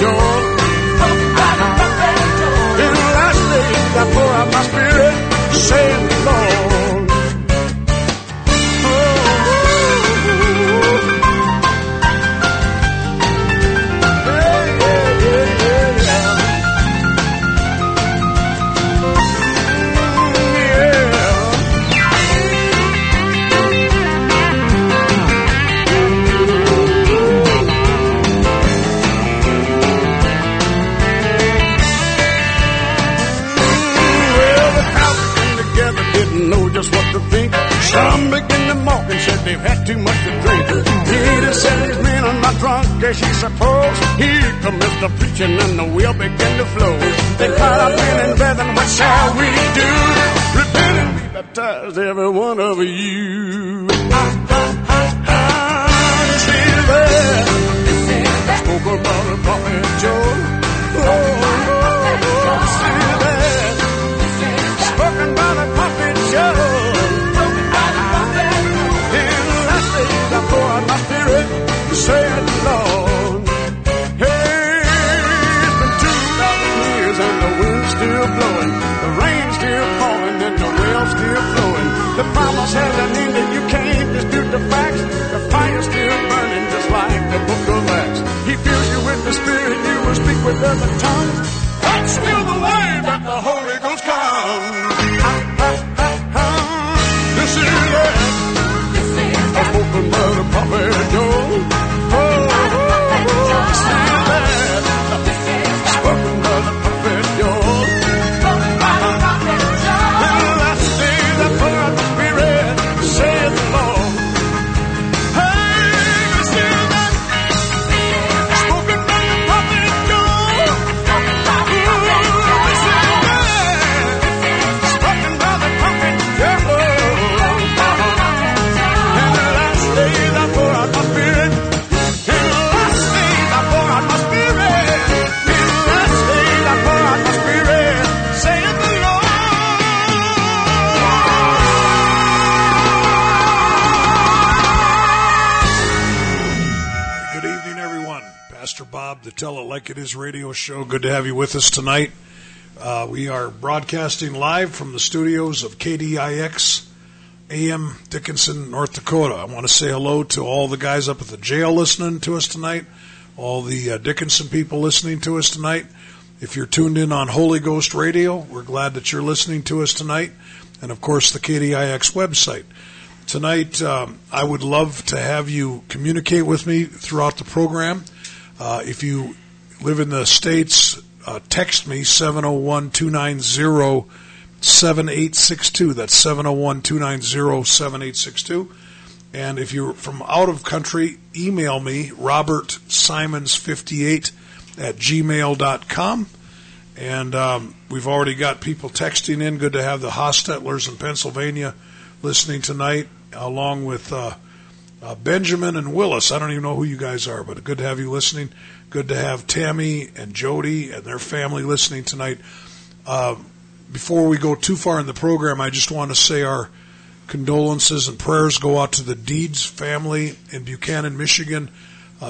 Joel. I pour out my spirit, save the Lord. Just what to think. Some began to mock and said they've had too much to drink. Peter said his men are not drunk as you suppose. Here comes the preaching and the wheel began to flow. They cried out, men and brethren, what shall we do? Repent and be baptized, every one of you. This is that spoke about the prophet Joel. This is that spoken by the prophet. Yo, broken by the prophet. In the last days I pour out my spirit, said the Lord. Hey, it's been 2,000 years and the wind's still blowing, the rain's still falling and the well's still flowing. The promise has an end and you can't dispute the facts. The fire's still burning just like the book of Acts. He fills you with the spirit, you will speak with other tongues. That's still the way that the Holy Ghost comes. Spoken by the prophet Joel. Spoken by the prophet Joel. In the last days I pour out the spirit, said the Lord. Hey, this is that spoken by the prophet Joel. This is that spoken by the prophet Joel. Bob, the Tell It Like It Is radio show. Good to have you with us tonight. We are broadcasting live from the studios of KDIX AM Dickinson, North Dakota. I want to say hello to all the guys up at the jail listening to us tonight, all the Dickinson people listening to us tonight. If you're tuned in on Holy Ghost Radio, we're glad that you're listening to us tonight, and of course the KDIX website. Tonight, I would love to have you communicate with me throughout the program. If you live in the States, text me, 701-290-7862. That's 701-290-7862. And if you're from out of country, email me, robertsimons58@gmail.com. And we've already got people texting in. Good to have the Hostetlers in Pennsylvania listening tonight, along with... Benjamin and Willis. I don't even know who you guys are, but good to have you listening. Good to have Tammy and Jody and their family listening tonight. Before we go too far in the program, I just want to say our condolences and prayers go out to the Deeds family in Buchanan, Michigan.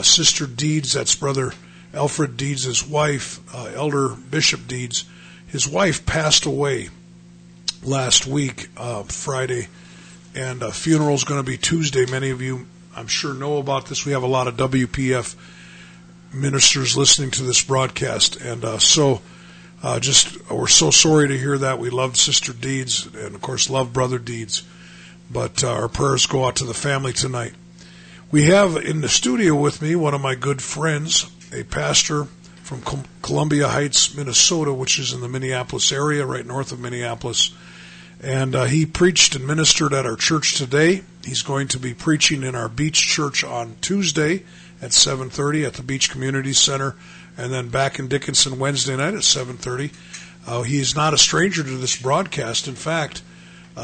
Sister Deeds, that's Brother Alfred Deeds, his wife, Elder Bishop Deeds. His wife passed away last week, Friday. And a funeral's going to be Tuesday. Many of you, I'm sure, know about this. We have a lot of WPF ministers listening to this broadcast. And we're so sorry to hear that. We loved Sister Deeds and, of course, loved Brother Deeds. But our prayers go out to the family tonight. We have in the studio with me one of my good friends, a pastor from Columbia Heights, Minnesota, which is in the Minneapolis area, right north of Minneapolis. And he preached and ministered at our church today. He's going to be preaching in our beach church on Tuesday at 7:30 at the Beach Community Center, and then back in Dickinson Wednesday night at 7:30. He is not a stranger to this broadcast. In fact,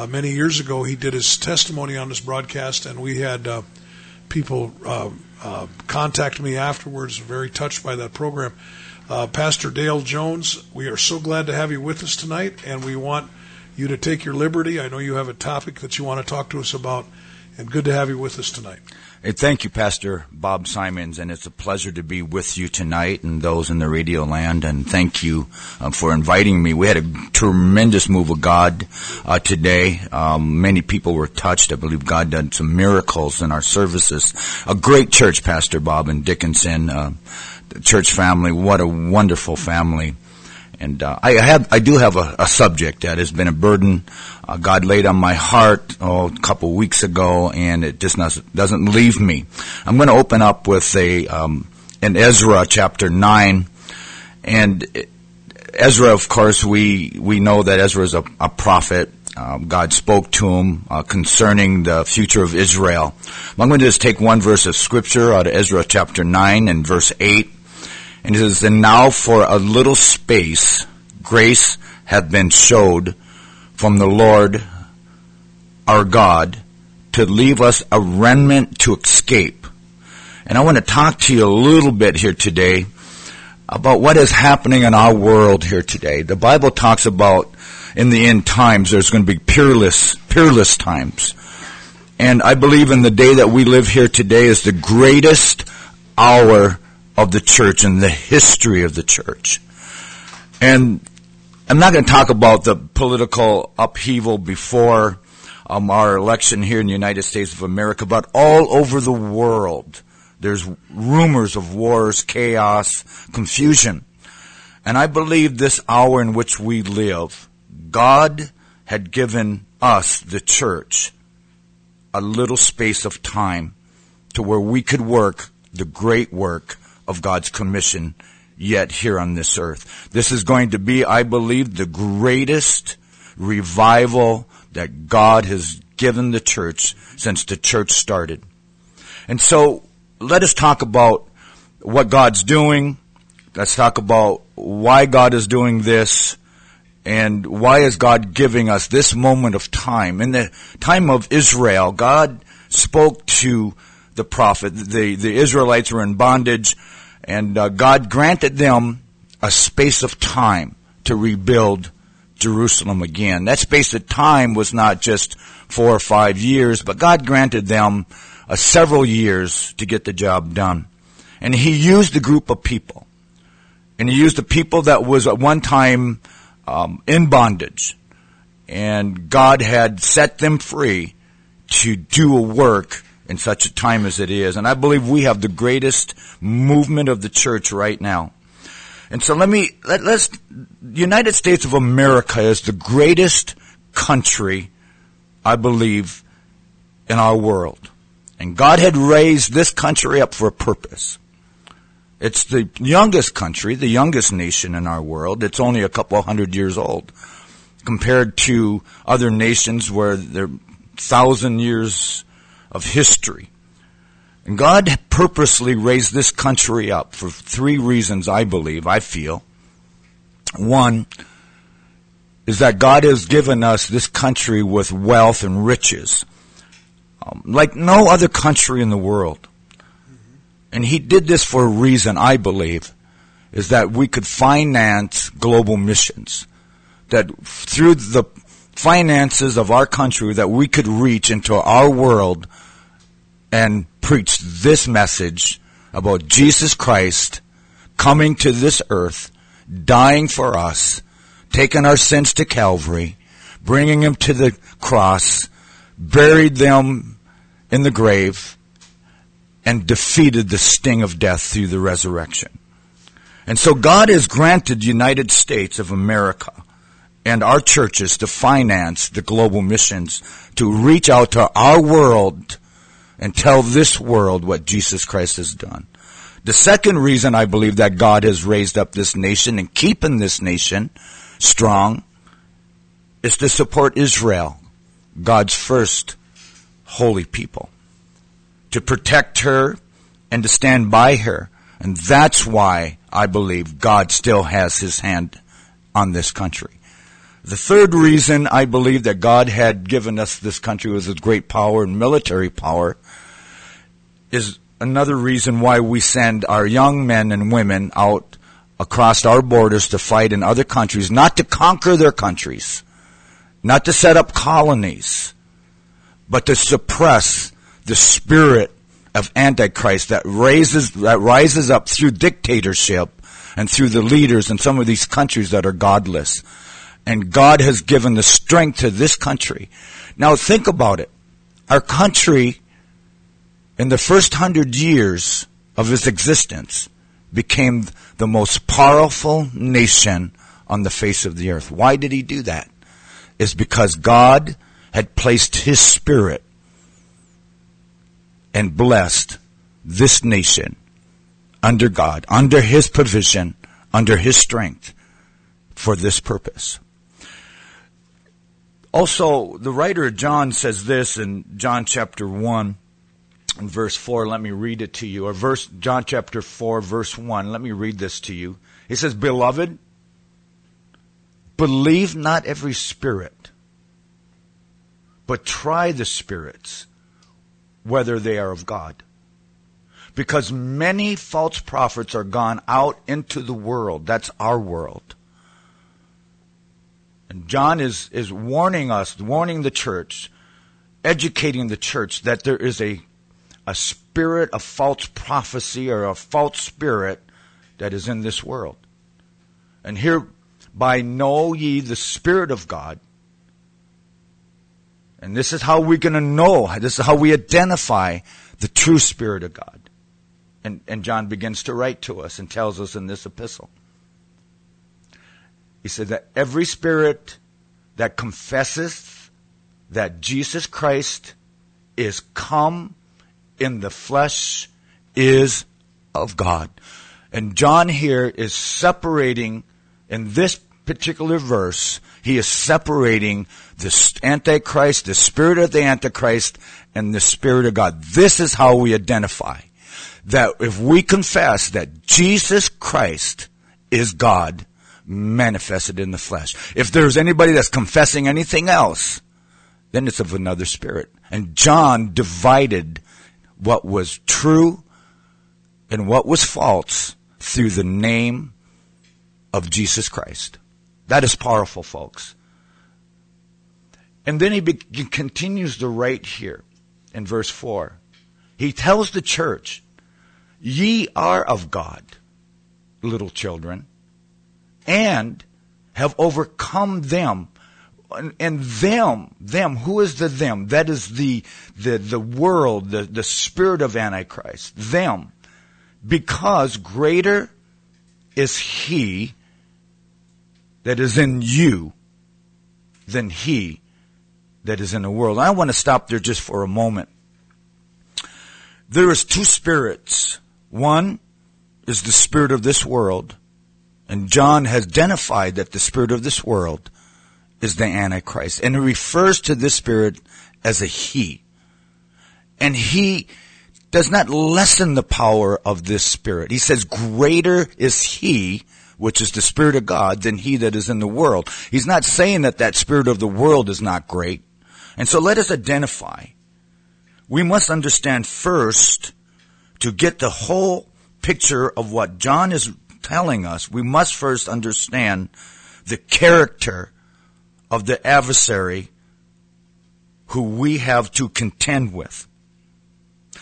many years ago he did his testimony on this broadcast, and we had people contact me afterwards, very touched by that program. Pastor Dale Jones, we are so glad to have you with us tonight, and we want you to take your liberty. I know you have a topic that you want to talk to us about, and good to have you with us tonight. Hey, thank you, Pastor Bob Simons, and it's a pleasure to be with you tonight and those in the radio land, and thank you for inviting me. We had a tremendous move of God today. Many people were touched. I believe God did some miracles in our services. A great church, Pastor Bob and Dickinson, the church family. What a wonderful family. And I do have a subject that has been a burden God laid on my heart a couple weeks ago, and it just doesn't leave me. I'm going to open up with in Ezra chapter 9, and Ezra, of course, we know that Ezra is a prophet. God spoke to him concerning the future of Israel. I'm going to just take one verse of scripture out of Ezra chapter 9 and verse 8. And it says, "And now for a little space grace hath been showed from the Lord our God to leave us a remnant to escape." And I want to talk to you a little bit here today about what is happening in our world here today. The Bible talks about in the end times there's going to be peerless times. And I believe in the day that we live here today is the greatest hour of the church and the history of the church. And I'm not going to talk about the political upheaval before our election here in the United States of America, but all over the world there's rumors of wars, chaos, confusion. And I believe this hour in which we live, God had given us, the church, a little space of time to where we could work the great work of God's commission yet here on this earth. This is going to be, I believe, the greatest revival that God has given the church since the church started. And so let us talk about what God's doing. Let's talk about why God is doing this, and why is God giving us this moment of time. In the time of Israel, God spoke to the prophet. The Israelites were in bondage, and God granted them a space of time to rebuild Jerusalem again. That space of time was not just 4 or 5 years, but God granted them several years to get the job done. And he used a group of people. And he used a people that was at one time in bondage. And God had set them free to do a work in such a time as it is. And I believe we have the greatest movement of the church right now. And so let's the United States of America is the greatest country, I believe, in our world. And God had raised this country up for a purpose. It's the youngest country, the youngest nation in our world. It's only a couple hundred years old compared to other nations where they're 1,000 years of history. And God purposely raised this country up for three reasons, I believe, I feel. One is that God has given us this country with wealth and riches, like no other country in the world. And he did this for a reason, I believe, is that we could finance global missions, that through the finances of our country that we could reach into our world and preach this message about Jesus Christ coming to this earth, dying for us, taking our sins to Calvary, bringing him to the cross, buried them in the grave, and defeated the sting of death through the resurrection. And so God has granted the United States of America and our churches to finance the global missions, to reach out to our world and tell this world what Jesus Christ has done. The second reason I believe that God has raised up this nation and keeping this nation strong is to support Israel, God's first holy people, to protect her and to stand by her. And that's why I believe God still has his hand on this country. The third reason I believe that God had given us this country was his great power and military power is another reason why we send our young men and women out across our borders to fight in other countries, not to conquer their countries, not to set up colonies, but to suppress the spirit of Antichrist that rises up through dictatorship and through the leaders in some of these countries that are godless. And God has given the strength to this country. Now think about it. Our country, in the first 100 years of its existence, became the most powerful nation on the face of the earth. Why did he do that? It's because God had placed his spirit and blessed this nation under God, under his provision, under his strength, for this purpose. Also, the writer of John says this in John chapter 1 and verse 4. Let me read it to you. John chapter 4, verse 1. Let me read this to you. It says, "Beloved, believe not every spirit, but try the spirits, whether they are of God. Because many false prophets are gone out into the world." That's our world. And John is warning us, warning the church, educating the church that there is a spirit of false prophecy or a false spirit that is in this world. And hereby know ye the Spirit of God. And this is how we're going to know, this is how we identify the true Spirit of God. And John begins to write to us and tells us in this epistle. He said that every spirit that confesseth that Jesus Christ is come in the flesh is of God. And John here is separating, in this particular verse, he is separating the Antichrist, the spirit of the Antichrist, and the Spirit of God. This is how we identify that if we confess that Jesus Christ is God, manifested in the flesh. If there's anybody that's confessing anything else, then it's of another spirit. And John divided what was true and what was false through the name of Jesus Christ. That is powerful, folks. And then he continues to write here in verse 4. He tells the church, "Ye are of God, little children, and have overcome them." And them, who is the them? That is the world, the spirit of Antichrist. Them. "Because greater is he that is in you than he that is in the world." I want to stop there just for a moment. There is two spirits. One is the spirit of this world. And John has identified that the spirit of this world is the Antichrist. And he refers to this spirit as a he. And he does not lessen the power of this spirit. He says, "Greater is he," which is the Spirit of God, "than he that is in the world." He's not saying that that spirit of the world is not great. And so let us identify. We must understand first, to get the whole picture of what John is telling us, we must first understand the character of the adversary who we have to contend with.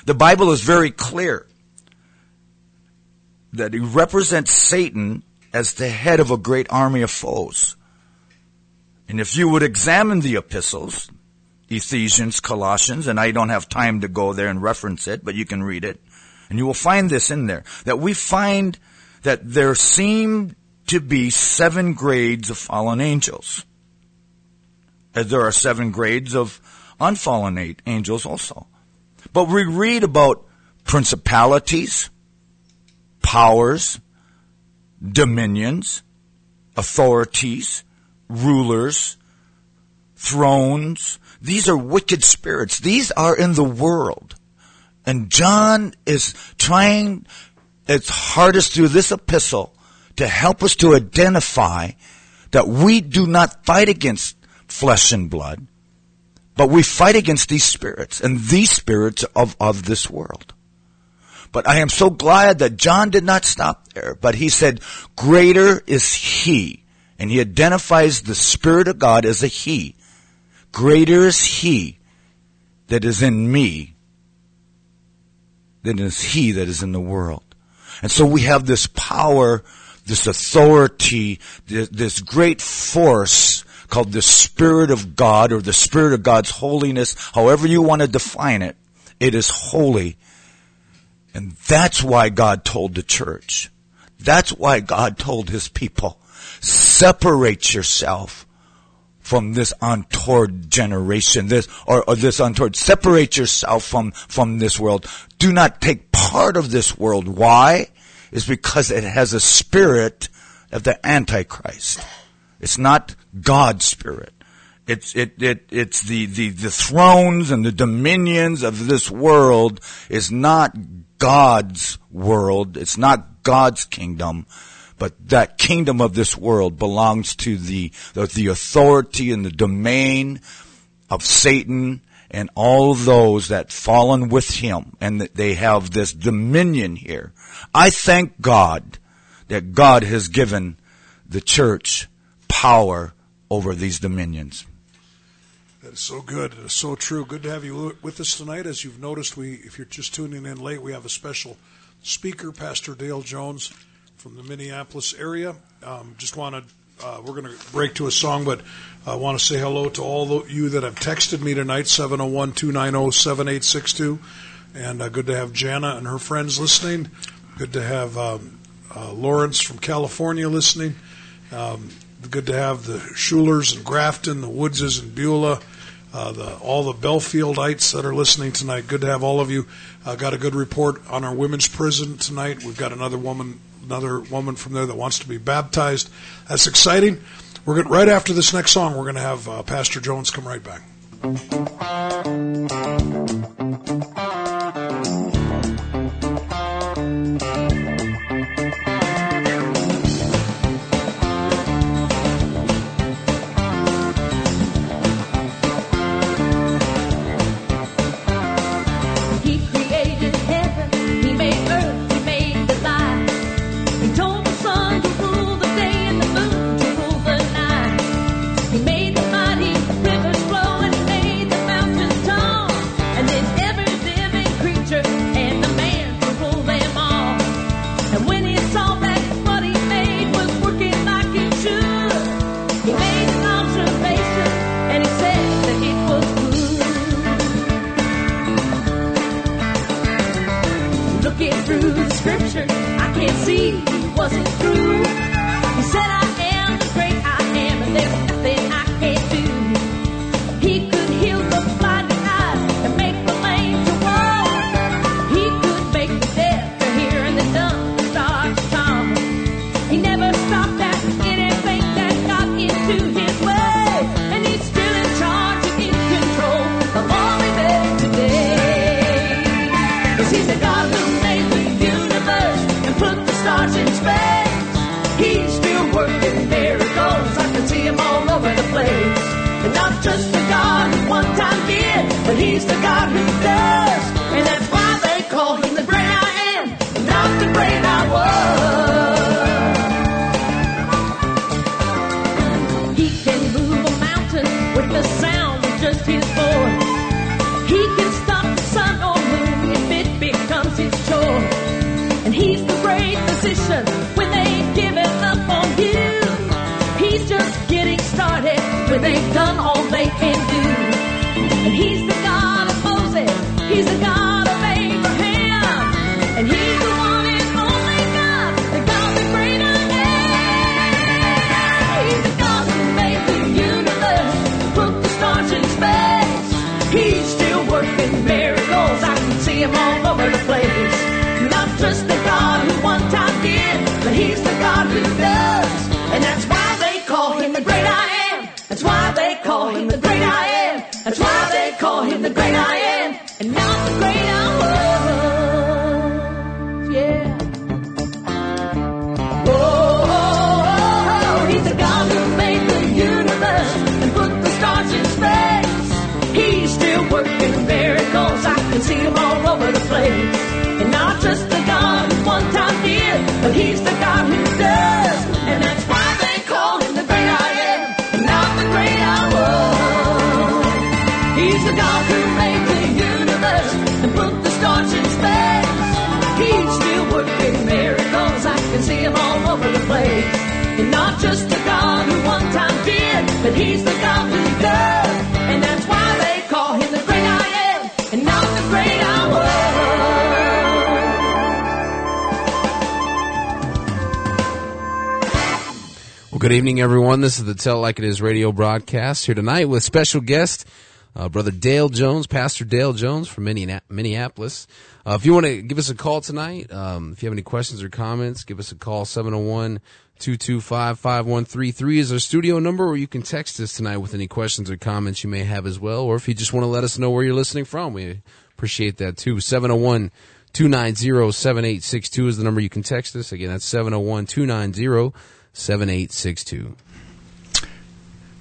The Bible is very clear that he represents Satan as the head of a great army of foes. And if you would examine the epistles, Ephesians, Colossians, and I don't have time to go there and reference it, but you can read it, and you will find this in there, that we find that there seem to be 7 grades of fallen angels, as there are 7 grades of unfallen angels also. But we read about principalities, powers, dominions, authorities, rulers, thrones. These are wicked spirits. These are in the world. And John is trying its hardest through this epistle to help us to identify that we do not fight against flesh and blood, but we fight against these spirits, and these spirits of this world. But I am so glad that John did not stop there, but he said, greater is he. And he identifies the Spirit of God as a he. Greater is he that is in me than is he that is in the world. And so we have this power, this authority, this great force called the Spirit of God, or the Spirit of God's holiness, however you want to define it. It is holy. And that's why God told the church. That's why God told his people, separate yourself from this untoward generation, this untoward, separate yourself from this world. Do not take part of this world. Why? It's because it has a spirit of the Antichrist. It's not God's spirit. It's the thrones and the dominions of this world is not God's world. It's not God's kingdom. But that kingdom of this world belongs to the authority and the domain of Satan and all those that fallen with him, and that they have this dominion here. I thank God that God has given the church power over these dominions. That is so good. It is so true. Good to have you with us tonight. As you've noticed, if you're just tuning in late, we have a special speaker, Pastor Dale Jones, from the Minneapolis area. We're going to break to a song, but I want to say hello to all of you that have texted me tonight, 701-290-7862. And good to have Jana and her friends listening. Good to have Lawrence from California listening. Good to have the Schulers and Grafton, the Woodses and Beulah, all the Belfieldites that are listening tonight. Good to have all of you. Got a good report on our women's prison tonight. We've got another woman from there that wants to be baptized. That's exciting. Right after this next song, we're going to have Pastor Jones come right back. He's still working miracles. Big miracles, I can see them all over the place. You're not just a God who one time did, but he's the God who does. And that's why they call him the great I am, and not the great I was. Well, good evening, everyone. This is the Tell Like It Is radio broadcast here tonight with special guest, Brother Dale Jones, Pastor Dale Jones from Minneapolis. If you want to give us a call tonight, if you have any questions or comments, give us a call. 701-225-5133 is our studio number, or you can text us tonight with any questions or comments you may have as well. Or if you just want to let us know where you're listening from, we appreciate that too. 701-290-7862 is the number you can text us. Again, that's 701-290-7862.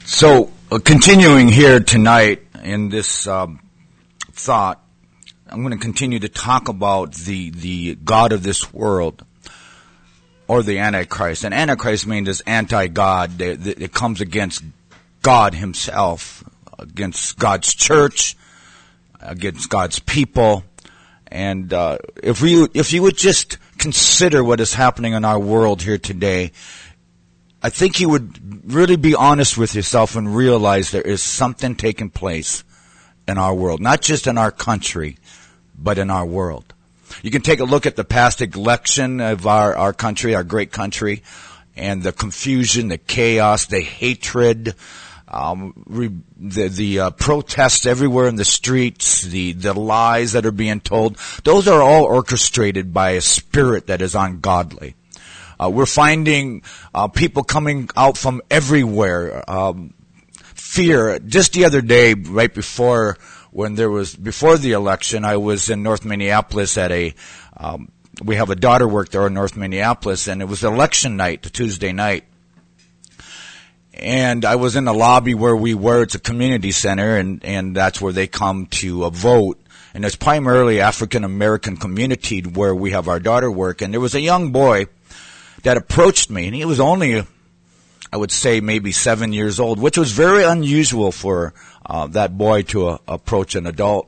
So, continuing here tonight in this thought, I'm going to continue to talk about the God of this world, or the Antichrist. And Antichrist means anti-God. It comes against God himself, against God's church, against God's people. And if you would just consider what is happening in our world here today, I think you would really be honest with yourself and realize there is something taking place in our world, not just in our country, but in our world. You can take a look at the past election of our country, our great country, and the confusion, the chaos, the hatred, protests everywhere in the streets, the lies that are being told. Those are all orchestrated by a spirit that is ungodly. We're finding people coming out from everywhere. Fear. Just the other day, right before the election, I was in North Minneapolis at we have a daughter work there in North Minneapolis, and it was election night, Tuesday night. And I was in the lobby where we were. It's a community center, and that's where they come to vote. And it's primarily African American community where we have our daughter work. And there was a young boy that approached me, and he was only, I would say, maybe 7 years old, which was very unusual for that boy to approach an adult.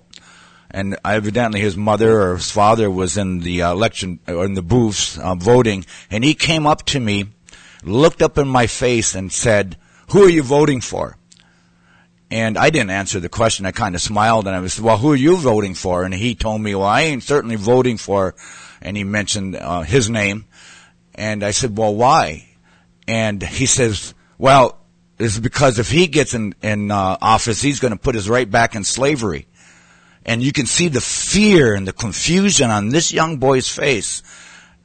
And evidently his mother or his father was in the election, or in the booths voting, and he came up to me, looked up in my face, and said, "Who are you voting for?" And I didn't answer the question. I kind of smiled, and I was, "Well, who are you voting for?" And he told me, "Well, I ain't certainly voting for," and he mentioned his name. And I said, "Well, why?" And he says, "Well, it's because if he gets in office, he's going to put us right back in slavery." And you can see the fear and the confusion on this young boy's face.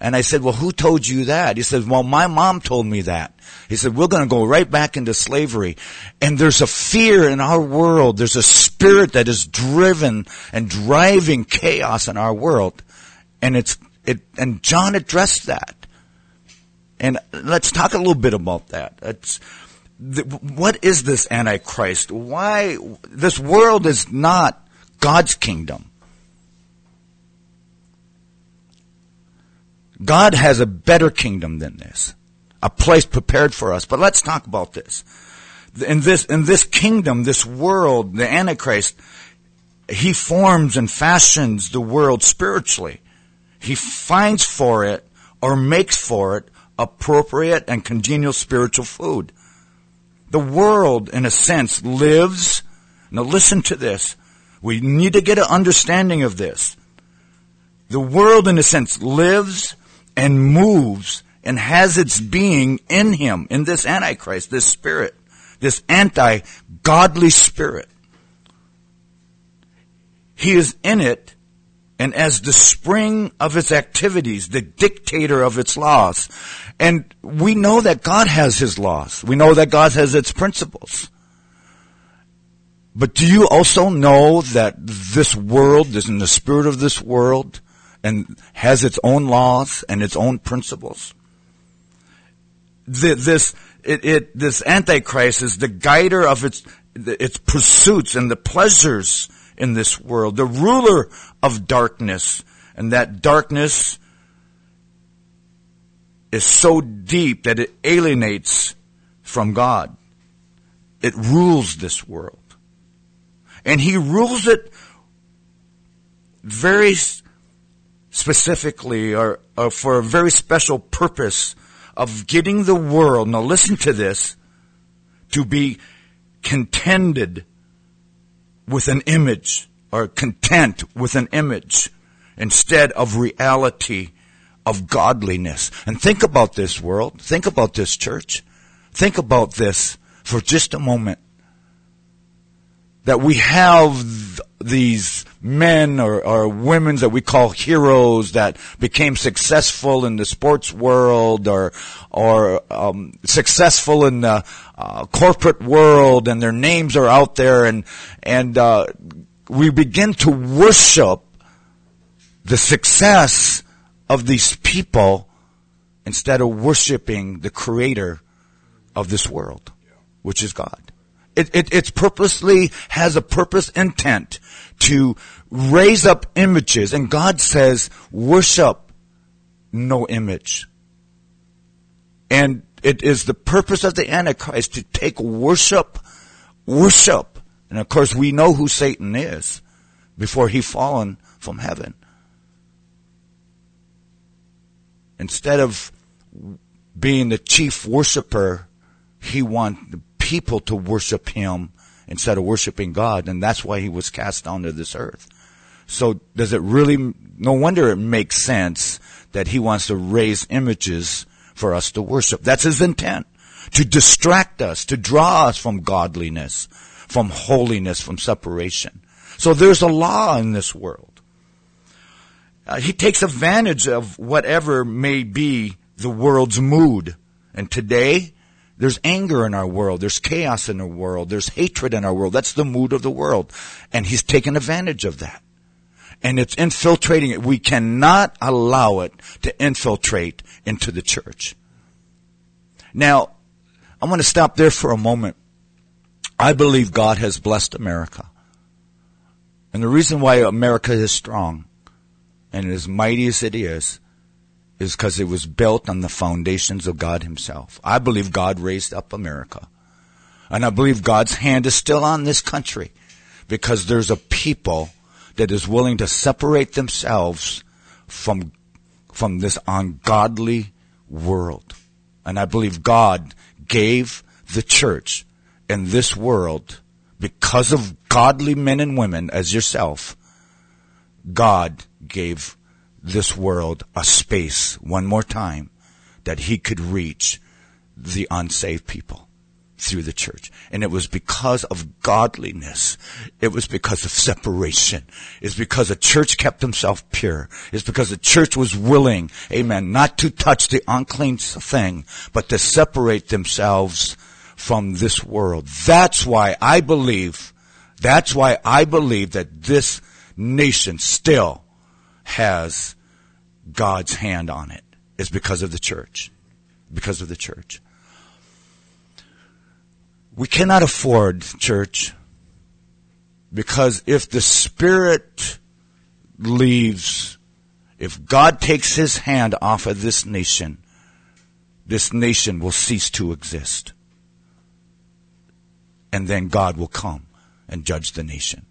And I said, "Well, who told you that?" He said, "Well, my mom told me that." He said, "We're going to go right back into slavery." And there's a fear in our world. There's a spirit that is driven and driving chaos in our world. And and John addressed that. And let's talk a little bit about that. What is this Antichrist? Why? This world is not God's kingdom. God has a better kingdom than this, a place prepared for us. But let's talk about this. In this kingdom, this world, the Antichrist, he forms and fashions the world spiritually. He finds for it, or makes for it, appropriate and congenial spiritual food. The world, in a sense, lives. Now listen to this. We need to get an understanding of this. The world, in a sense, lives and moves and has its being in him, in this Antichrist, this spirit, this anti-godly spirit. He is in it, and as the spring of its activities, the dictator of its laws. And we know that God has his laws. We know that God has its principles. But do you also know that this world is in the spirit of this world and has its own laws and its own principles? This Antichrist is the guider of its pursuits and the pleasures in this world, the ruler of darkness, and that darkness is so deep that it alienates from God. It rules this world. And he rules it very specifically or for a very special purpose of getting the world, now listen to this, to be contended with an image or content with an image instead of reality of godliness. And think about this world. Think about this church. Think about this for just a moment. That we have these men or women that we call heroes that became successful in the sports world or successful in the corporate world, and their names are out there, and we begin to worship the success of these people instead of worshiping the creator of this world, which is God. It's purposely has a purpose intent to raise up images, and God says, worship no image. And it is the purpose of the Antichrist to take worship. And of course we know who Satan is before he fallen from heaven. Instead of being the chief worshiper, he wants the people to worship him instead of worshiping God, and that's why he was cast down to this earth. So does it really, no wonder it makes sense that he wants to raise images for us to worship. That's his intent, to distract us, to draw us from godliness, from holiness, from separation. So there's a law in this world. He takes advantage of whatever may be the world's mood. And today, there's anger in our world. There's chaos in our world. There's hatred in our world. That's the mood of the world. And he's taken advantage of that. And it's infiltrating it. We cannot allow it to infiltrate into the church. Now, I'm going to stop there for a moment. I believe God has blessed America. And the reason why America is strong and as mighty as it is because it was built on the foundations of God himself. I believe God raised up America. And I believe God's hand is still on this country because there's a people that is willing to separate themselves from this ungodly world. And I believe God gave the church in this world because of godly men and women as yourself. God gave this world a space one more time that he could reach the unsaved people through the church. And it was because of godliness. It was because of separation. It's because the church kept himself pure. It's because the church was willing, amen, not to touch the unclean thing, but to separate themselves from this world. That's why I believe that this nation still has God's hand on it, is because of the church. Because of the church. We cannot afford church, because if the Spirit leaves, if God takes his hand off of this nation will cease to exist. And then God will come and judge the nation.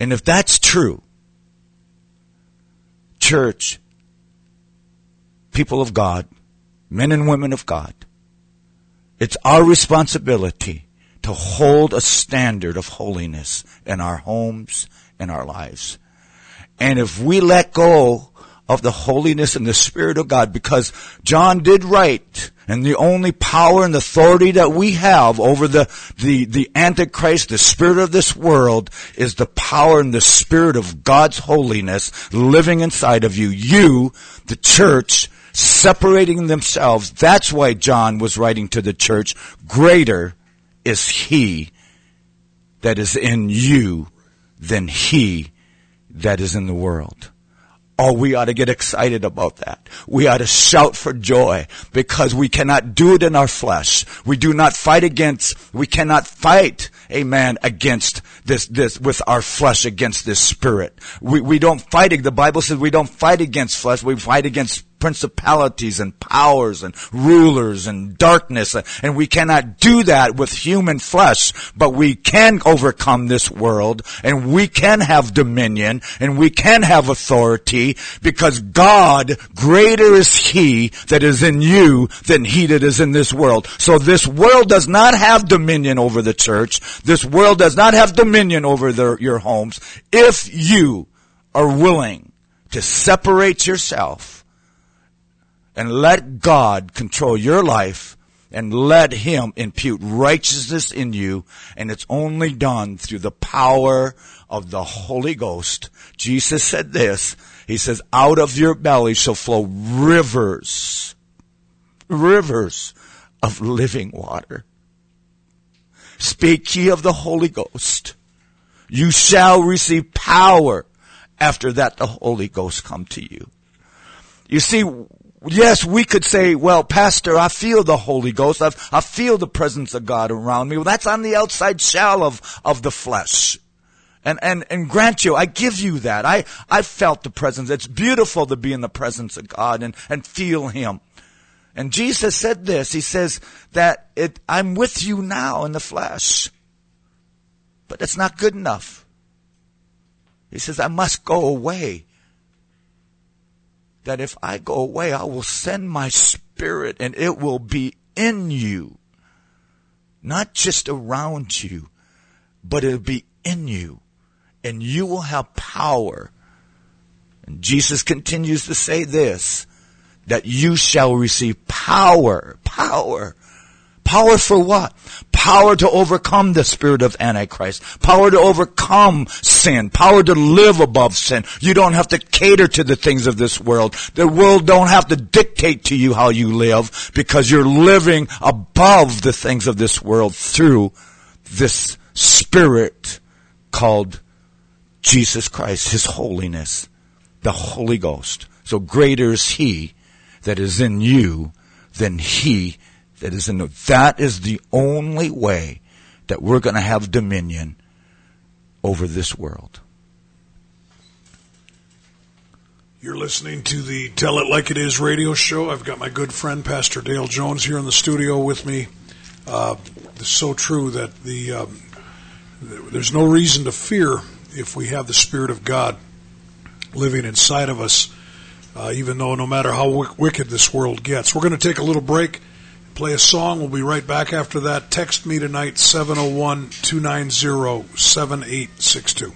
And if that's true, church, people of God, men and women of God, it's our responsibility to hold a standard of holiness in our homes, in our lives. And if we let go of the holiness and the Spirit of God, because John did write, and the only power and authority that we have over the Antichrist, the spirit of this world, is the power and the Spirit of God's holiness living inside of you. You, the church, separating themselves. That's why John was writing to the church, greater is he that is in you than he that is in the world. Oh, we ought to get excited about that. We ought to shout for joy because we cannot do it in our flesh. We cannot fight, amen, against this, with our flesh, against this spirit. We don't fight. The Bible says we don't fight against flesh. We fight against principalities and powers and rulers and darkness. And we cannot do that with human flesh, but we can overcome this world, and we can have dominion, and we can have authority, because God, greater is He that is in you than he that is in this world. So this world does not have dominion over the church. This world does not have dominion over your homes if you are willing to separate yourself and let God control your life, and let Him impute righteousness in you. And it's only done through the power of the Holy Ghost. Jesus said this. He says, out of your belly shall flow rivers, rivers of living water. Speak ye of the Holy Ghost. You shall receive power after that the Holy Ghost come to you. You see, yes, we could say, well, Pastor, I feel the Holy Ghost. I feel the presence of God around me. Well, that's on the outside shell of the flesh. And grant you, I give you that. I felt the presence. It's beautiful to be in the presence of God and feel Him. And Jesus said this. He says that I'm with you now in the flesh. But that's not good enough. He says, I must go away. That if I go away, I will send my Spirit, and it will be in you. Not just around you, but it'll be in you. And you will have power. And Jesus continues to say this, that you shall receive power. Power. Power for what? Power to overcome the spirit of Antichrist. Power to overcome sin. Power to live above sin. You don't have to cater to the things of this world. The world don't have to dictate to you how you live, because you're living above the things of this world through this Spirit called Jesus Christ, His holiness, the Holy Ghost. So greater is He that is in you than he that is in the, that is the only way that we're going to have dominion over this world. You're listening to the Tell It Like It Is radio show. I've got my good friend Pastor Dale Jones here in the studio with me. It's so true that there's no reason to fear if we have the Spirit of God living inside of us, even though no matter how wicked this world gets. We're going to take a little break. Play a song. We'll be right back after that. Text me tonight, 701-290-7862.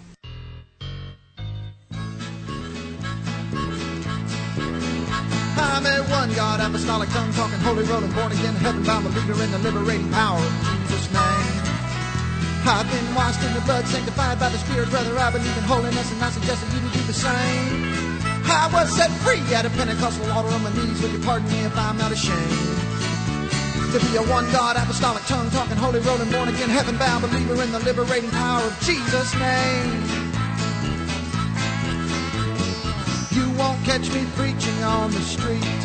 I'm at one God, apostolic, tongue-talking, holy, rolling, born again, heaven bound believer in the liberating power of Jesus' name. I've been washed in the blood, sanctified by the Spirit, brother. I believe in holiness, and I suggest that you can do the same. I was set free at a Pentecostal altar on my knees. Will you pardon me if I'm not ashamed? To be a one-God, apostolic, tongue-talking, holy, rolling, born-again, heaven-bound believer in the liberating power of Jesus' name. You won't catch me preaching on the street.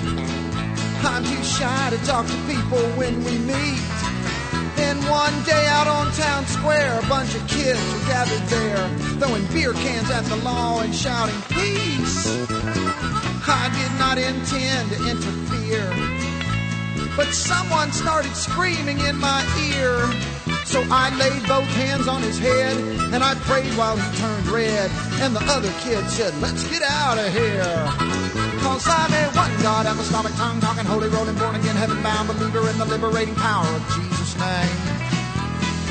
I'm too shy to talk to people when we meet. Then one day out on town square, a bunch of kids were gathered there, throwing beer cans at the law and shouting, peace. I did not intend to interfere, but someone started screaming in my ear. So I laid both hands on his head, and I prayed while he turned red. And the other kid said, let's get out of here. 'Cause I'm a one God, apostolic, tongue-talking, holy, rolling, born-again, heaven-bound believer in the liberating power of Jesus' name.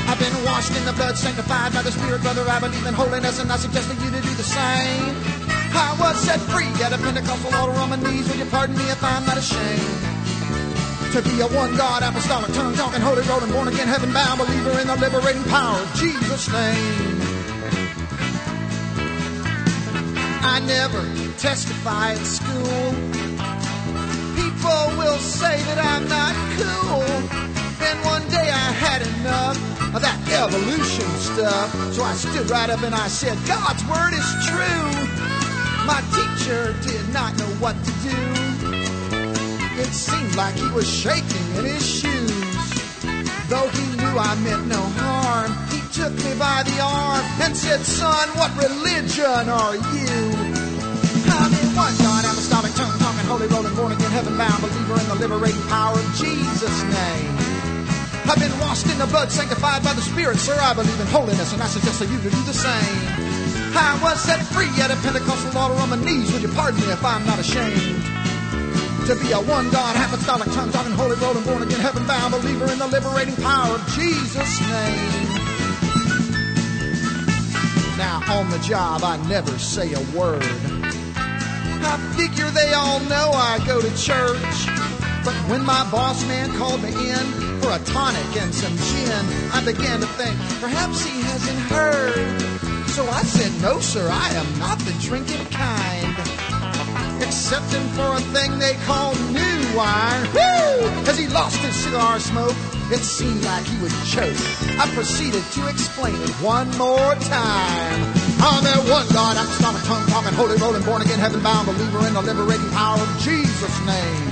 I've been washed in the blood, sanctified by the Spirit, brother. I believe in holiness, and I suggest that you to do the same. I was set free at a Pentecostal altar on my knees. Will you pardon me if I'm not ashamed? To be a one-God, apostolic, tongue-talking, holy, rolling, born-again, heaven-bound believer in the liberating power of Jesus' name. I never testify at school. People will say that I'm not cool. Then one day I had enough of that evolution stuff. So I stood right up and I said, God's word is true. My teacher did not know what to do. It seemed like he was shaking in his shoes. Though he knew I meant no harm, he took me by the arm and said, son, what religion are you? I'm in one God, apostolic, tongue-talking, holy, rolling, liberating power in Jesus' name. I've been washed in the blood, sanctified by the Spirit. Sir, I believe in holiness, and I suggest that you to do the same. I was set free at a Pentecostal altar on my knees. Would you pardon me if I'm not ashamed? To be a one-God, apostolic, tongue-talking, holy, rolling, born-again, heaven-bound believer in the liberating power of Jesus' name. Now, on the job, I never say a word. I figure they all know I go to church. But when my boss man called me in for a tonic and some gin, I began to think, perhaps he hasn't heard. So I said, no, sir, I am not the drinking kind. Excepting for a thing they call new wine. Woo! As he lost his cigar smoke, it seemed like he would choke. I proceeded to explain it one more time. I'm that one God, apostolic, tongue-talking, holy, rolling, born-again, heaven-bound believer in the liberating power of Jesus' name.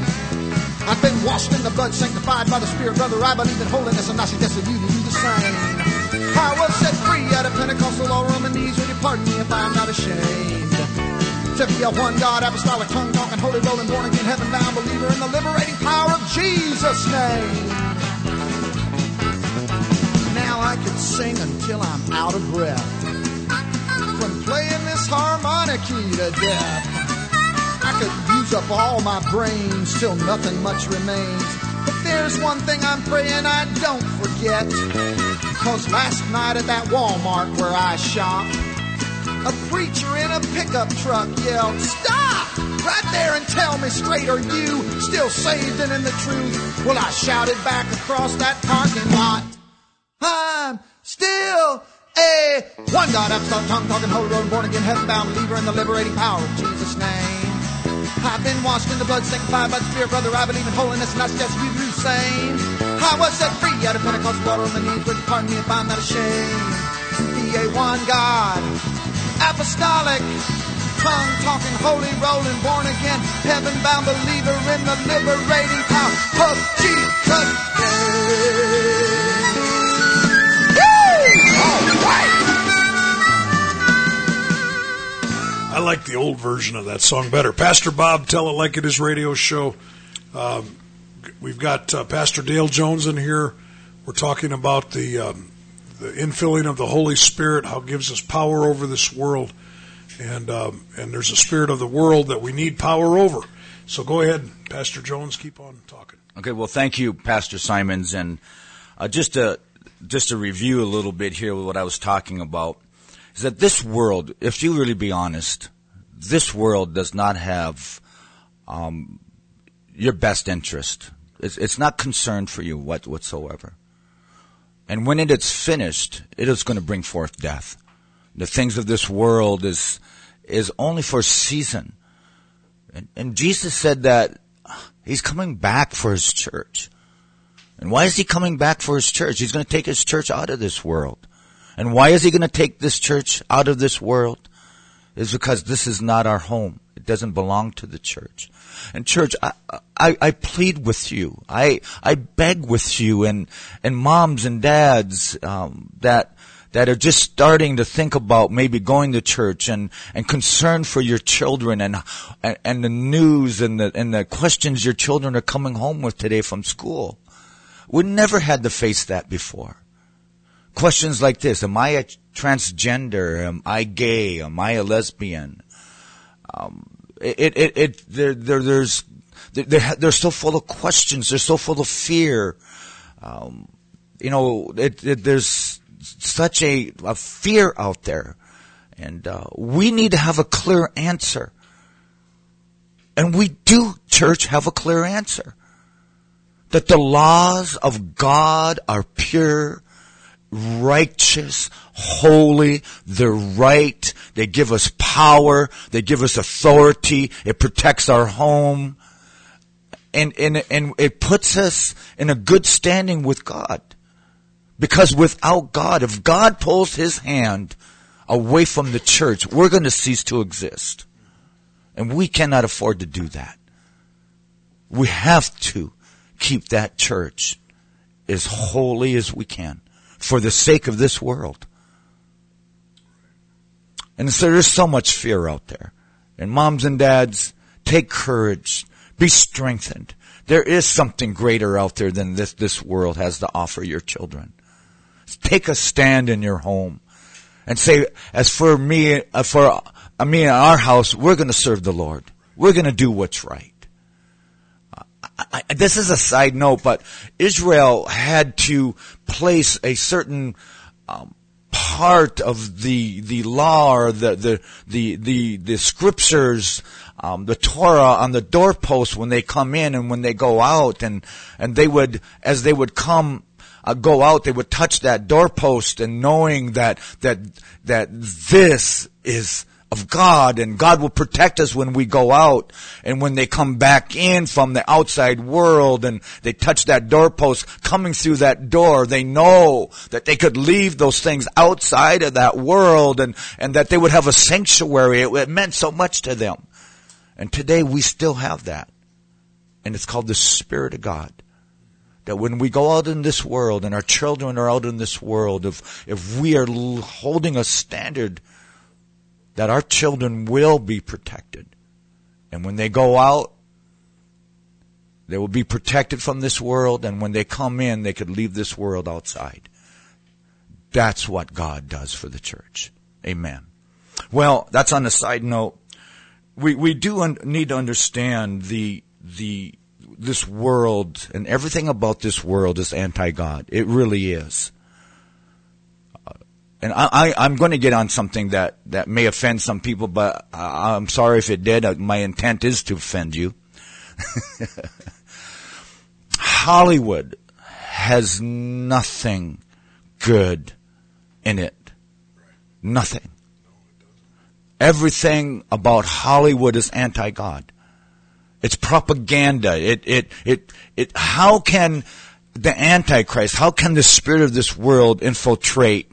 I've been washed in the blood, sanctified by the Spirit, brother. I believe in holiness, and I suggest that you do the same. I was set free at a Pentecostal altar on my knees. Will you pardon me if I'm not ashamed? To be a one God, apostolic, tongue talking, holy, rolling, born again, heaven bound believer in the liberating power of Jesus' name. Now I could sing until I'm out of breath from playing this harmonica to death. I could use up all my brains till nothing much remains. But there's one thing I'm praying I don't forget. 'Cause last night at that Walmart where I shop, a preacher in a pickup truck yelled, "Stop! Right there and tell me straight, are you still saved and in the truth?" Well, I shouted back across that parking lot, "I'm still a one God, apostolic, tongue-talking, holy, rolling, born-again, heaven-bound believer in the liberating power of Jesus' name. I've been washed in the blood, sanctified by the Spirit, brother. I believe in holiness, and I suggest you do the same. I was set free out of Pentecostal water on the knees. Would you pardon me if I'm not ashamed? Be a one God, apostolic, tongue-talking, holy, rolling, born-again, heaven-bound believer in the liberating power of Jesus' name." Woo! All right! I like the old version of that song better. Pastor Bob, Tell It Like It Is radio show. We've got Pastor Dale Jones in here. We're talking about the infilling of the Holy Spirit, how it gives us power over this world. And there's a spirit of the world that we need power over. So go ahead, Pastor Jones, keep on talking. Okay, well, thank you, Pastor Simons. And just to review a little bit here with what I was talking about, is that this world, if you really be honest, this world does not have your best interest. It's not concerned for you whatsoever. And when it is finished, it is going to bring forth death. The things of this world is only for a season. And Jesus said that he's coming back for his church. And why is he coming back for his church? He's going to take his church out of this world. And why is he going to take this church out of this world? It's because this is not our home. It doesn't belong to the church. And church, I plead with you. I beg with you and moms and dads, that are just starting to think about maybe going to church and concern for your children and the news and the questions your children are coming home with today from school. We never had to face that before. Questions like this: am I a transgender? Am I gay? Am I a lesbian? They're so full of questions. They're so full of fear. There's such a fear out there. And, we need to have a clear answer. And we do, church, have a clear answer. That the laws of God are pure, righteous, holy, they're right, they give us power, they give us authority, it protects our home, and it puts us in a good standing with God. Because without God, if God pulls his hand away from the church, we're going to cease to exist. And we cannot afford to do that. We have to keep that church as holy as we can, for the sake of this world. And so there's so much fear out there. And moms and dads, take courage. Be strengthened. There is something greater out there than this world has to offer your children. Take a stand in your home and say, as for me and our house, we're going to serve the Lord. We're going to do what's right. This is a side note, but Israel had to place a certain part of the law or the scriptures, the Torah, on the doorpost when they come in and when they go out, and they would, as they would go out, they would touch that doorpost, and knowing that this is of God, and God will protect us when we go out. And when they come back in from the outside world and they touch that doorpost, coming through that door, they know that they could leave those things outside of that world, and that they would have a sanctuary. It meant so much to them. And today we still have that. And it's called the Spirit of God. That when we go out in this world and our children are out in this world, if we are holding a standard, that our children will be protected. And when they go out, they will be protected from this world. And when they come in, they could leave this world outside. That's what God does for the church. Amen. Well, that's on a side note. We do need to understand this world, and everything about this world is anti-God. It really is. And I'm going to get on something that may offend some people, but I'm sorry if it did. My intent is to offend you. Hollywood has nothing good in it. Nothing. Everything about Hollywood is anti-God. It's propaganda. How can the Antichrist, how can the spirit of this world infiltrate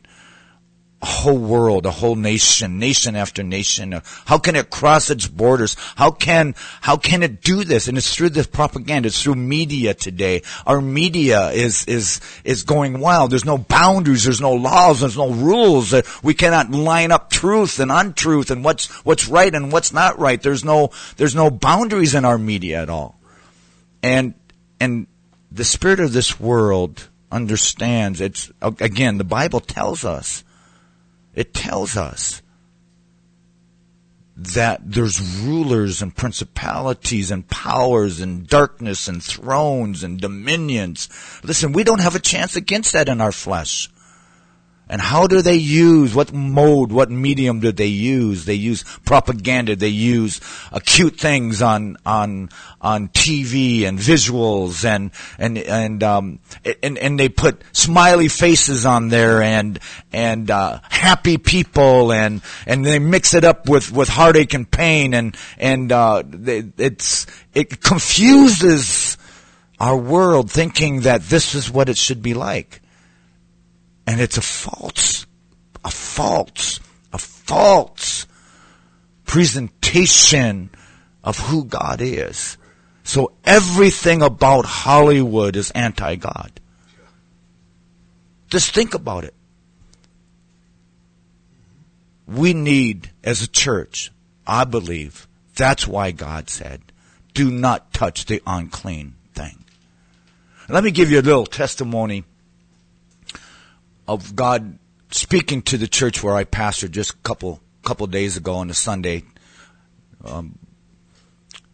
a whole world, a whole nation, nation after nation? How can it cross its borders? How can it do this? And it's through this propaganda. It's through media today. Our media is going wild. There's no boundaries. There's no laws. There's no rules. We cannot line up truth and untruth and what's right and what's not right. There's no boundaries in our media at all. And the spirit of this world understands. It's, again, the Bible tells us. It tells us that there's rulers and principalities and powers and darkness and thrones and dominions. Listen, we don't have a chance against that in our flesh. And how do they use, what mode, what medium do they use? They use propaganda. They use acute things on TV and visuals and they put smiley faces on there and happy people and they mix it up with heartache and pain and it confuses our world, thinking that this is what it should be like. And it's a false presentation of who God is. So everything about Hollywood is anti-God. Just think about it. We need, as a church, I believe, that's why God said, do not touch the unclean thing. Let me give you a little testimony of God speaking to the church where I pastored just a couple days ago on a Sunday.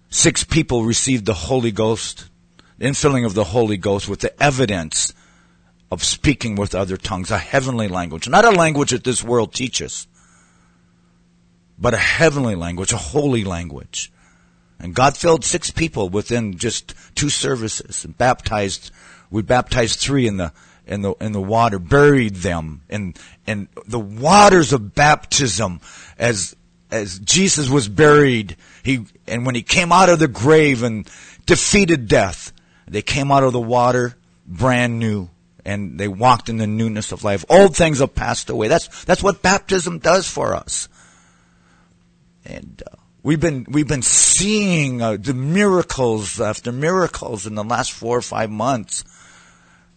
6 people received the Holy Ghost, the infilling of the Holy Ghost, with the evidence of speaking with other tongues, a heavenly language. Not a language that this world teaches, but a heavenly language, a holy language. And God filled 6 people within just 2 services and we baptized 3 in the water, buried them in the waters of baptism. As Jesus was buried, and when he came out of the grave and defeated death, they came out of the water brand new, and they walked in the newness of life. Old things have passed away. That's what baptism does for us. And we've been seeing the miracles after miracles in the last 4 or 5 months.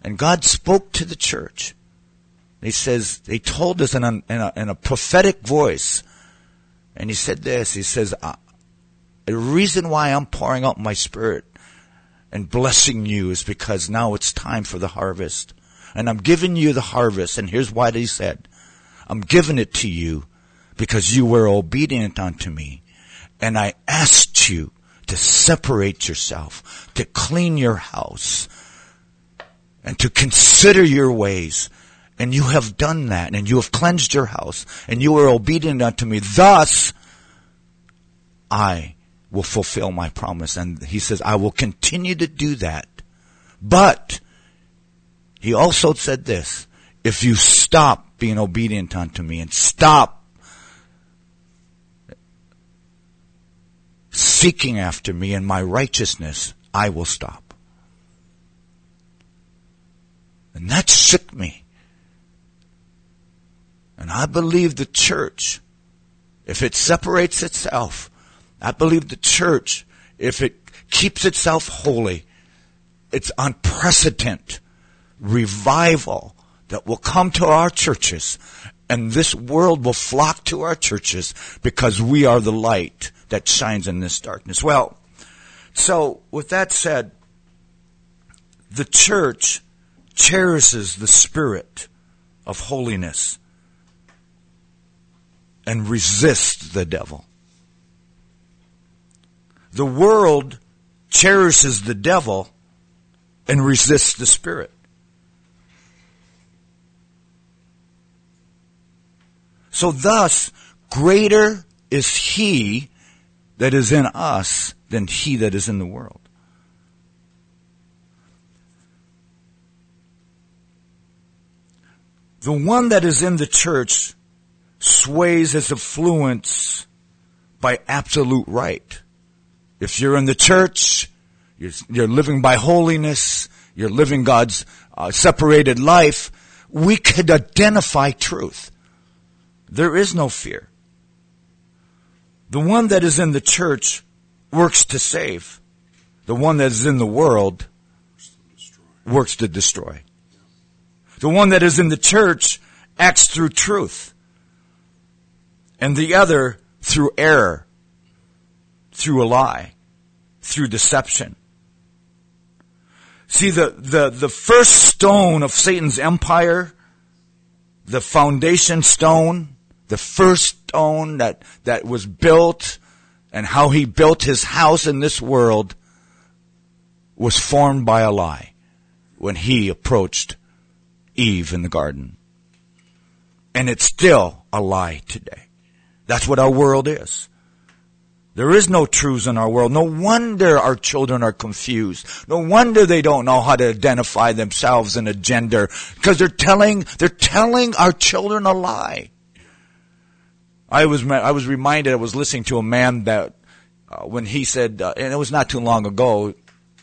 And God spoke to the church. He says, he told us in a prophetic voice. And he said this, he says, The reason why I'm pouring out my Spirit and blessing you is because now it's time for the harvest. And I'm giving you the harvest. And here's what he said. I'm giving it to you because you were obedient unto me. And I asked you to separate yourself, to clean your house, and to consider your ways. And you have done that, and you have cleansed your house, and you are obedient unto me. Thus, I will fulfill my promise. And he says, I will continue to do that. But he also said this, if you stop being obedient unto me and stop seeking after me and my righteousness, I will stop. And that shook me. And I believe the church, if it separates itself, I believe the church, if it keeps itself holy, it's unprecedented revival that will come to our churches. And this world will flock to our churches because we are the light that shines in this darkness. Well, so with that said, the church cherishes the spirit of holiness and resists the devil. The world cherishes the devil and resists the spirit. So thus, greater is he that is in us than he that is in the world. The one that is in the church sways his affluence by absolute right. If you're in the church, you're living by holiness, you're living God's separated life, we could identify truth. There is no fear. The one that is in the church works to save. The one that is in the world works to destroy. The one that is in the church acts through truth, and the other through error, through a lie, through deception. See, the first stone of Satan's empire, the foundation stone, the first stone that was built and how he built his house in this world was formed by a lie when he approached Eve in the garden. And it's still a lie today. That's what our world is. There is no truths in our world. No wonder our children are confused. No wonder they don't know how to identify themselves in a gender, because they're telling our children a lie. I was reminded, I was listening to a man that when he said, and it was not too long ago,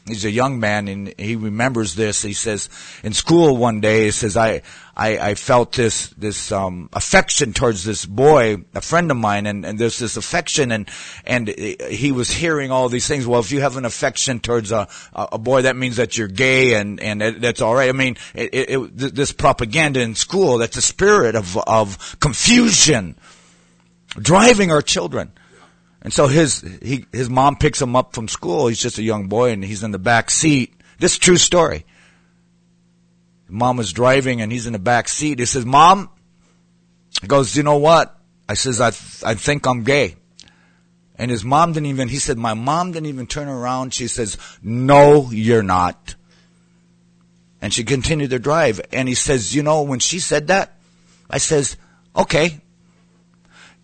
he's a young man and he remembers this. He says, in school one day, he says, I felt this affection towards this boy, a friend of mine, and there's this affection, and he was hearing all these things. Well, if you have an affection towards a boy, that means that you're gay, and that's all right. I mean, this propaganda in school, that's a spirit of confusion driving our children. And so his mom picks him up from school. He's just a young boy, and he's in the back seat. This is a true story. Mom is driving and he's in the back seat. He says, Mom, he goes, you know what? I says, I think I'm gay. And his mom didn't even, he said, my mom didn't even turn around. She says, no, you're not. And she continued to drive. And he says, you know, when she said that, I says, okay.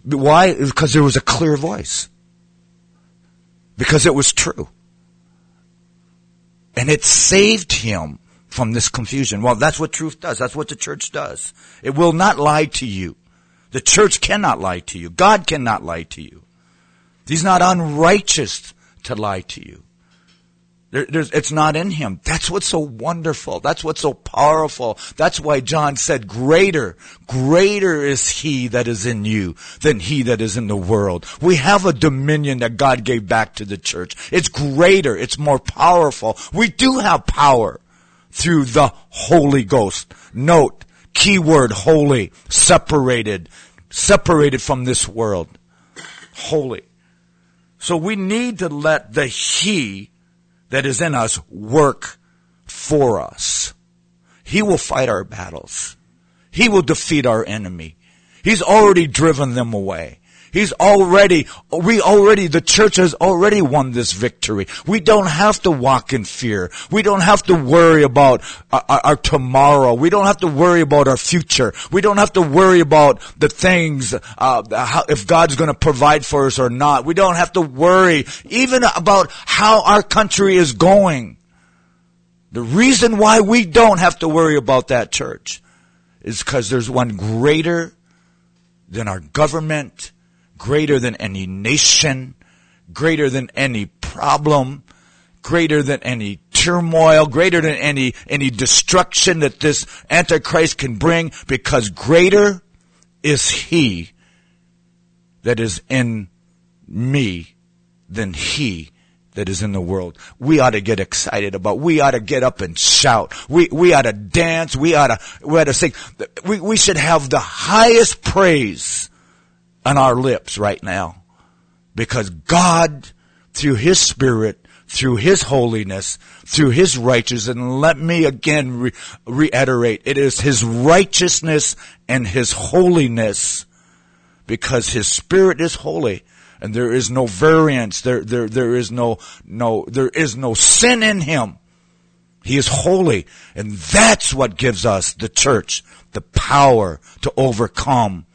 Why? Because there was a clear voice. Because it was true. And it saved him from this confusion. Well, that's what truth does. That's what the church does. It will not lie to you. The church cannot lie to you. God cannot lie to you. He's not unrighteous to lie to you. It's not in him. That's what's so wonderful. That's what's so powerful. That's why John said, greater is he that is in you than he that is in the world. We have a dominion that God gave back to the church. It's greater. It's more powerful. We do have power through the Holy Ghost. Note, keyword, holy, separated from this world. Holy. So we need to let the He that is in us work for us. He will fight our battles. He will defeat our enemy. He's already driven them away. The church has already won this victory. We don't have to walk in fear. We don't have to worry about our tomorrow. We don't have to worry about our future. We don't have to worry about the things, if God's gonna provide for us or not. We don't have to worry even about how our country is going. The reason why we don't have to worry about that, church, is because there's one greater than our government, greater than any nation, greater than any problem, greater than any turmoil, greater than any destruction that this Antichrist can bring, because greater is he that is in me than he that is in the world. We ought to get excited about. We ought to get up and shout. We ought to dance. We ought to sing. We should have the highest praise on our lips right now, because God, through His Spirit, through His holiness, through His righteousness, and let me again reiterate, it is His righteousness and His holiness, because His Spirit is holy, and there is no variance, there is no sin in Him. He is holy, and that's what gives us, the church, the power to overcome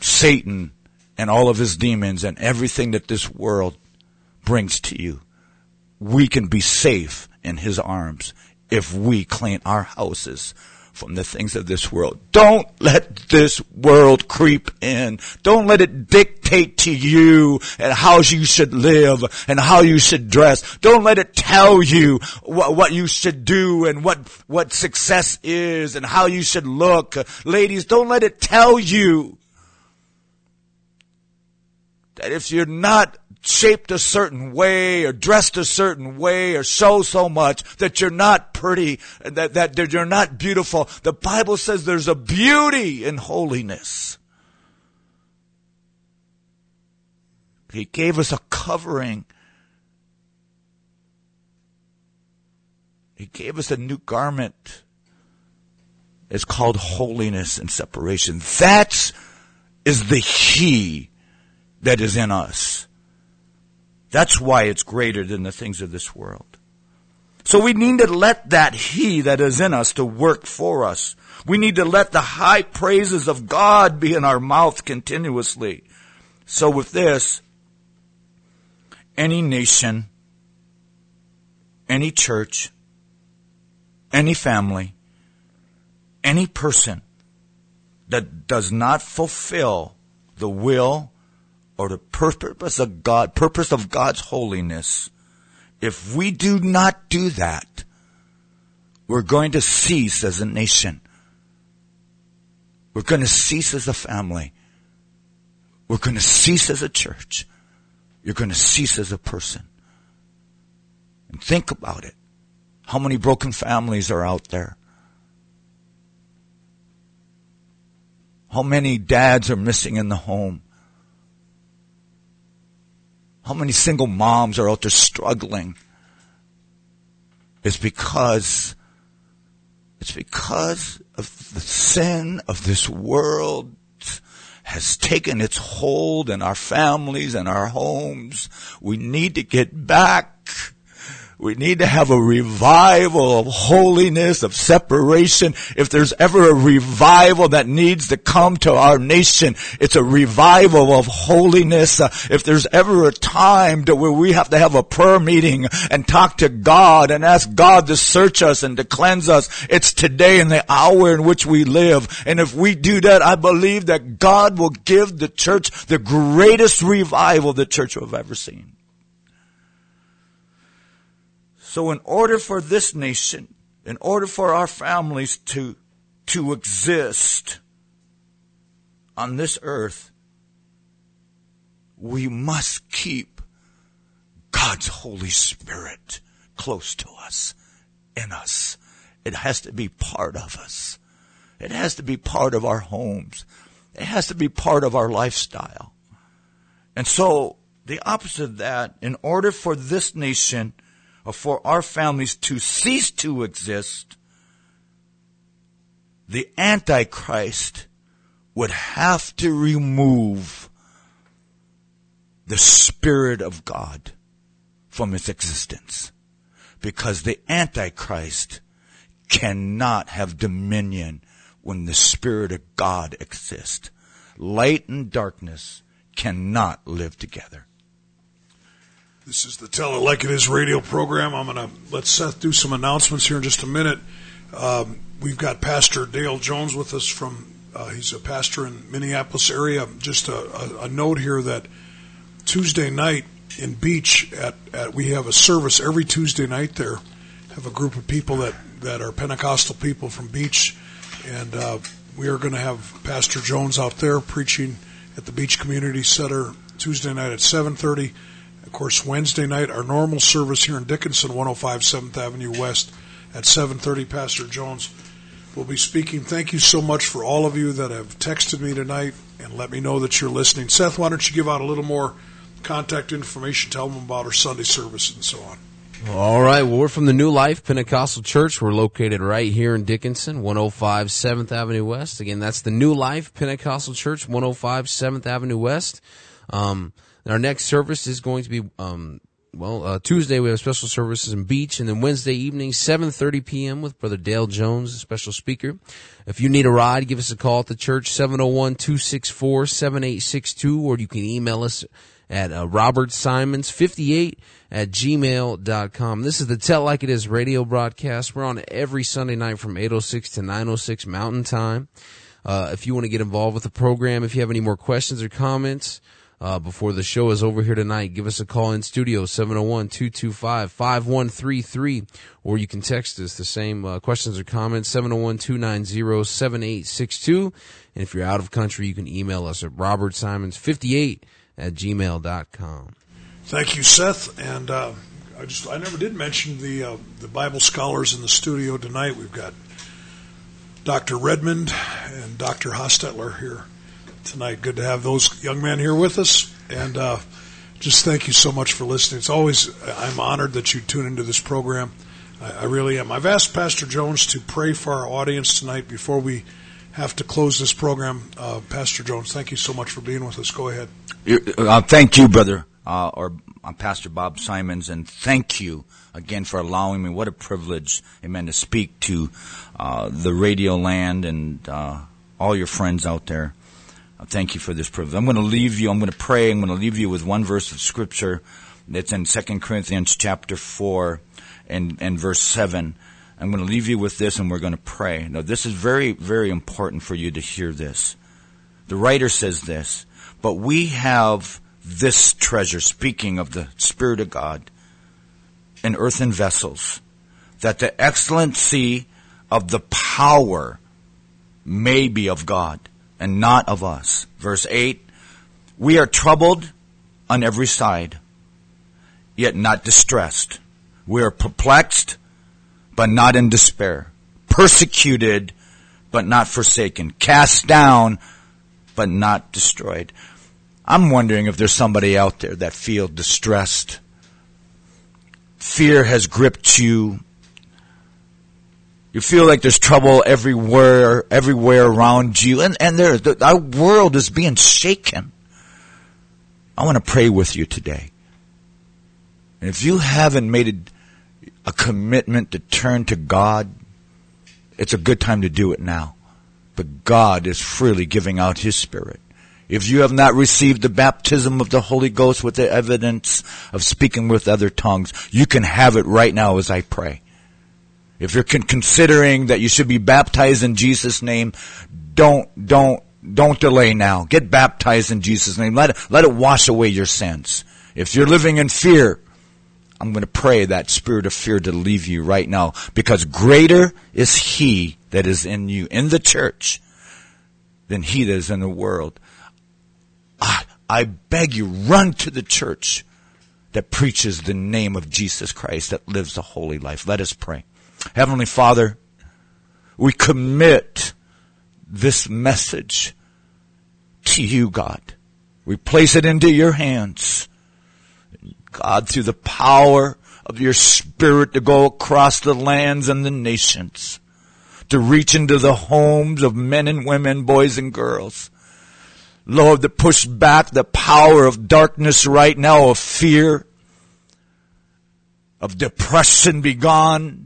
Satan and all of his demons and everything that this world brings to you. We can be safe in his arms if we clean our houses from the things of this world. Don't let this world creep in. Don't let it dictate to you and how you should live and how you should dress. Don't let it tell you what you should do and what success is and how you should look. Ladies, don't let it tell you that if you're not shaped a certain way or dressed a certain way or show so much, that you're not pretty, that you're not beautiful. The Bible says there's a beauty in holiness. He gave us a covering. He gave us a new garment. It's called holiness and separation. That is the He that is in us. That's why it's greater than the things of this world. So we need to let that He that is in us to work for us. We need to let the high praises of God be in our mouth continuously. So with this, any nation, any church, any family, any person that does not fulfill the will or the purpose of God's holiness, if we do not do that, we're going to cease as a nation. We're going to cease as a family. We're going to cease as a church. You're going to cease as a person. And think about it. How many broken families are out there? How many dads are missing in the home? How many single moms are out there struggling? It's because of the sin of this world has taken its hold in our families and our homes. We need to get back. We need to have a revival of holiness, of separation. If there's ever a revival that needs to come to our nation, it's a revival of holiness. If there's ever a time where we have to have a prayer meeting and talk to God and ask God to search us and to cleanse us, it's today in the hour in which we live. And if we do that, I believe that God will give the church the greatest revival the church will have ever seen. So in order for this nation, in order for our families to exist on this earth, we must keep God's Holy Spirit close to us, in us. It has to be part of us. It has to be part of our homes. It has to be part of our lifestyle. And so the opposite of that, in order for this nation or for our families to cease to exist, the Antichrist would have to remove the Spirit of God from its existence, because the Antichrist cannot have dominion when the Spirit of God exists. Light and darkness cannot live together. This is the Tell It Like It Is radio program. I'm going to let Seth do some announcements here in just a minute. We've got Pastor Dale Jones with us from, he's a pastor in Minneapolis area. Just a note here that Tuesday night in Beach, we have a service every Tuesday night there. Have a group of people that are Pentecostal people from Beach, and we are going to have Pastor Jones out there preaching at the Beach Community Center Tuesday night at 7:30. Of course, Wednesday night, our normal service here in Dickinson, 105 7th Avenue West at 7:30. Pastor Jones will be speaking. Thank you so much for all of you that have texted me tonight and let me know that you're listening. Seth, why don't you give out a little more contact information, tell them about our Sunday service and so on. All right. Well, we're from the New Life Pentecostal Church. We're located right here in Dickinson, 105 7th Avenue West. Again, that's the New Life Pentecostal Church, 105 7th Avenue West. Our next service is going to be, Tuesday we have special services in Beach, and then Wednesday evening, 7:30 p.m. with Brother Dale Jones, a special speaker. If you need a ride, give us a call at the church, 701-264-7862, or you can email us at robertsimons58@gmail.com. This is the Tell Like It Is radio broadcast. We're on every Sunday night from 8:06 to 9:06 Mountain Time. If you want to get involved with the program, if you have any more questions or comments before the show is over here tonight, give us a call in studio, 701-225-5133, or you can text us the same questions or comments, 701-290-7862. And if you're out of country, you can email us at robertsimons58@gmail.com. Thank you, Seth. And I never did mention the Bible scholars in the studio tonight. We've got Dr. Redmond and Dr. Hostetler here tonight. Good to have those young men here with us. And just thank you so much for listening. It's always, I'm honored that you tune into this program. I really am. I've asked Pastor Jones to pray for our audience tonight before we have to close this program. Pastor Jones, thank you so much for being with us. Go ahead. Thank you, brother, Pastor Bob Simons, and thank you again for allowing me. What a privilege, amen, to speak to the radio land and all your friends out there. Thank you for this privilege. I'm going to leave you with one verse of Scripture that's in 2 Corinthians chapter 4 and verse 7. I'm going to leave you with this, and we're going to pray. Now, this is very, very important for you to hear this. The writer says this, but we have this treasure, speaking of the Spirit of God, in earthen vessels, that the excellency of the power may be of God and not of us. Verse 8, we are troubled on every side, yet not distressed. We are perplexed, but not in despair. Persecuted, but not forsaken. Cast down, but not destroyed. I'm wondering if there's somebody out there that feels distressed. Fear has gripped you. You feel like there's trouble everywhere around you. And our world is being shaken. I want to pray with you today. And if you haven't made a commitment to turn to God, it's a good time to do it now. But God is freely giving out His Spirit. If you have not received the baptism of the Holy Ghost with the evidence of speaking with other tongues, you can have it right now as I pray. If you're considering that you should be baptized in Jesus' name, don't delay now. Get baptized in Jesus' name. Let it wash away your sins. If you're living in fear, I'm going to pray that spirit of fear to leave you right now, because greater is He that is in you, in the church, than he that is in the world. I beg you, run to the church that preaches the name of Jesus Christ, that lives a holy life. Let us pray. Heavenly Father, we commit this message to you, God. We place it into your hands. God, through the power of your Spirit, to go across the lands and the nations, to reach into the homes of men and women, boys and girls. Lord, to push back the power of darkness right now, of fear, of depression be gone.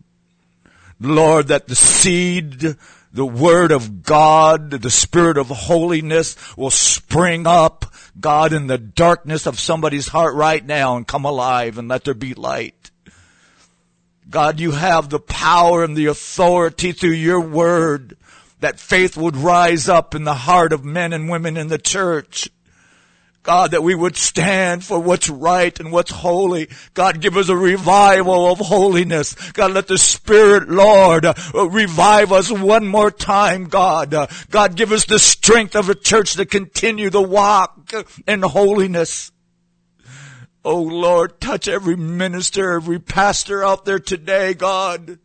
Lord, that the seed, the Word of God, the Spirit of holiness will spring up, God, in the darkness of somebody's heart right now and come alive and let there be light. God, you have the power and the authority through your Word that faith would rise up in the heart of men and women in the church. God, that we would stand for what's right and what's holy. God, give us a revival of holiness. God, let the Spirit, Lord, revive us one more time, God. God, give us the strength of a church to continue the walk in holiness. Oh, Lord, touch every minister, every pastor out there today, God.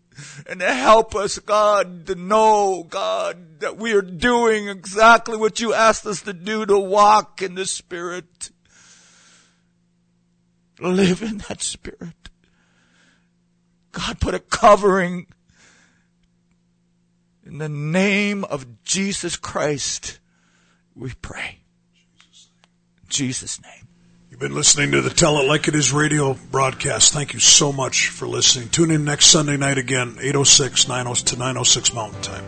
And help us, God, to know, God, that we are doing exactly what you asked us to do, to walk in the Spirit. Live in that Spirit. God, put a covering in the name of Jesus Christ. We pray. In Jesus' name. Been listening to the Tell It Like It Is radio broadcast. Thank you so much for listening. Tune in next Sunday night again, 8:06 to 9:06 Mountain Time.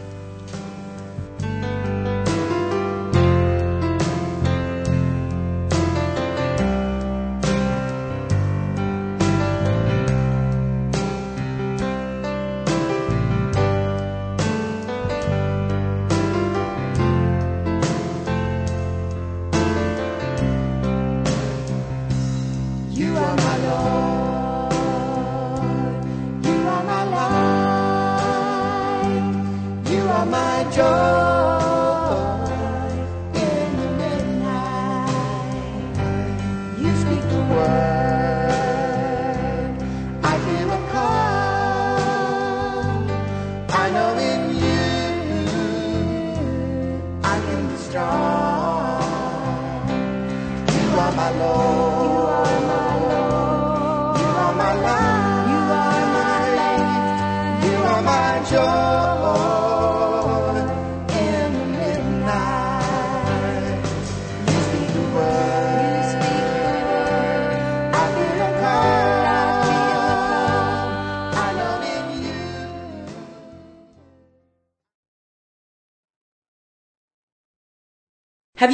Have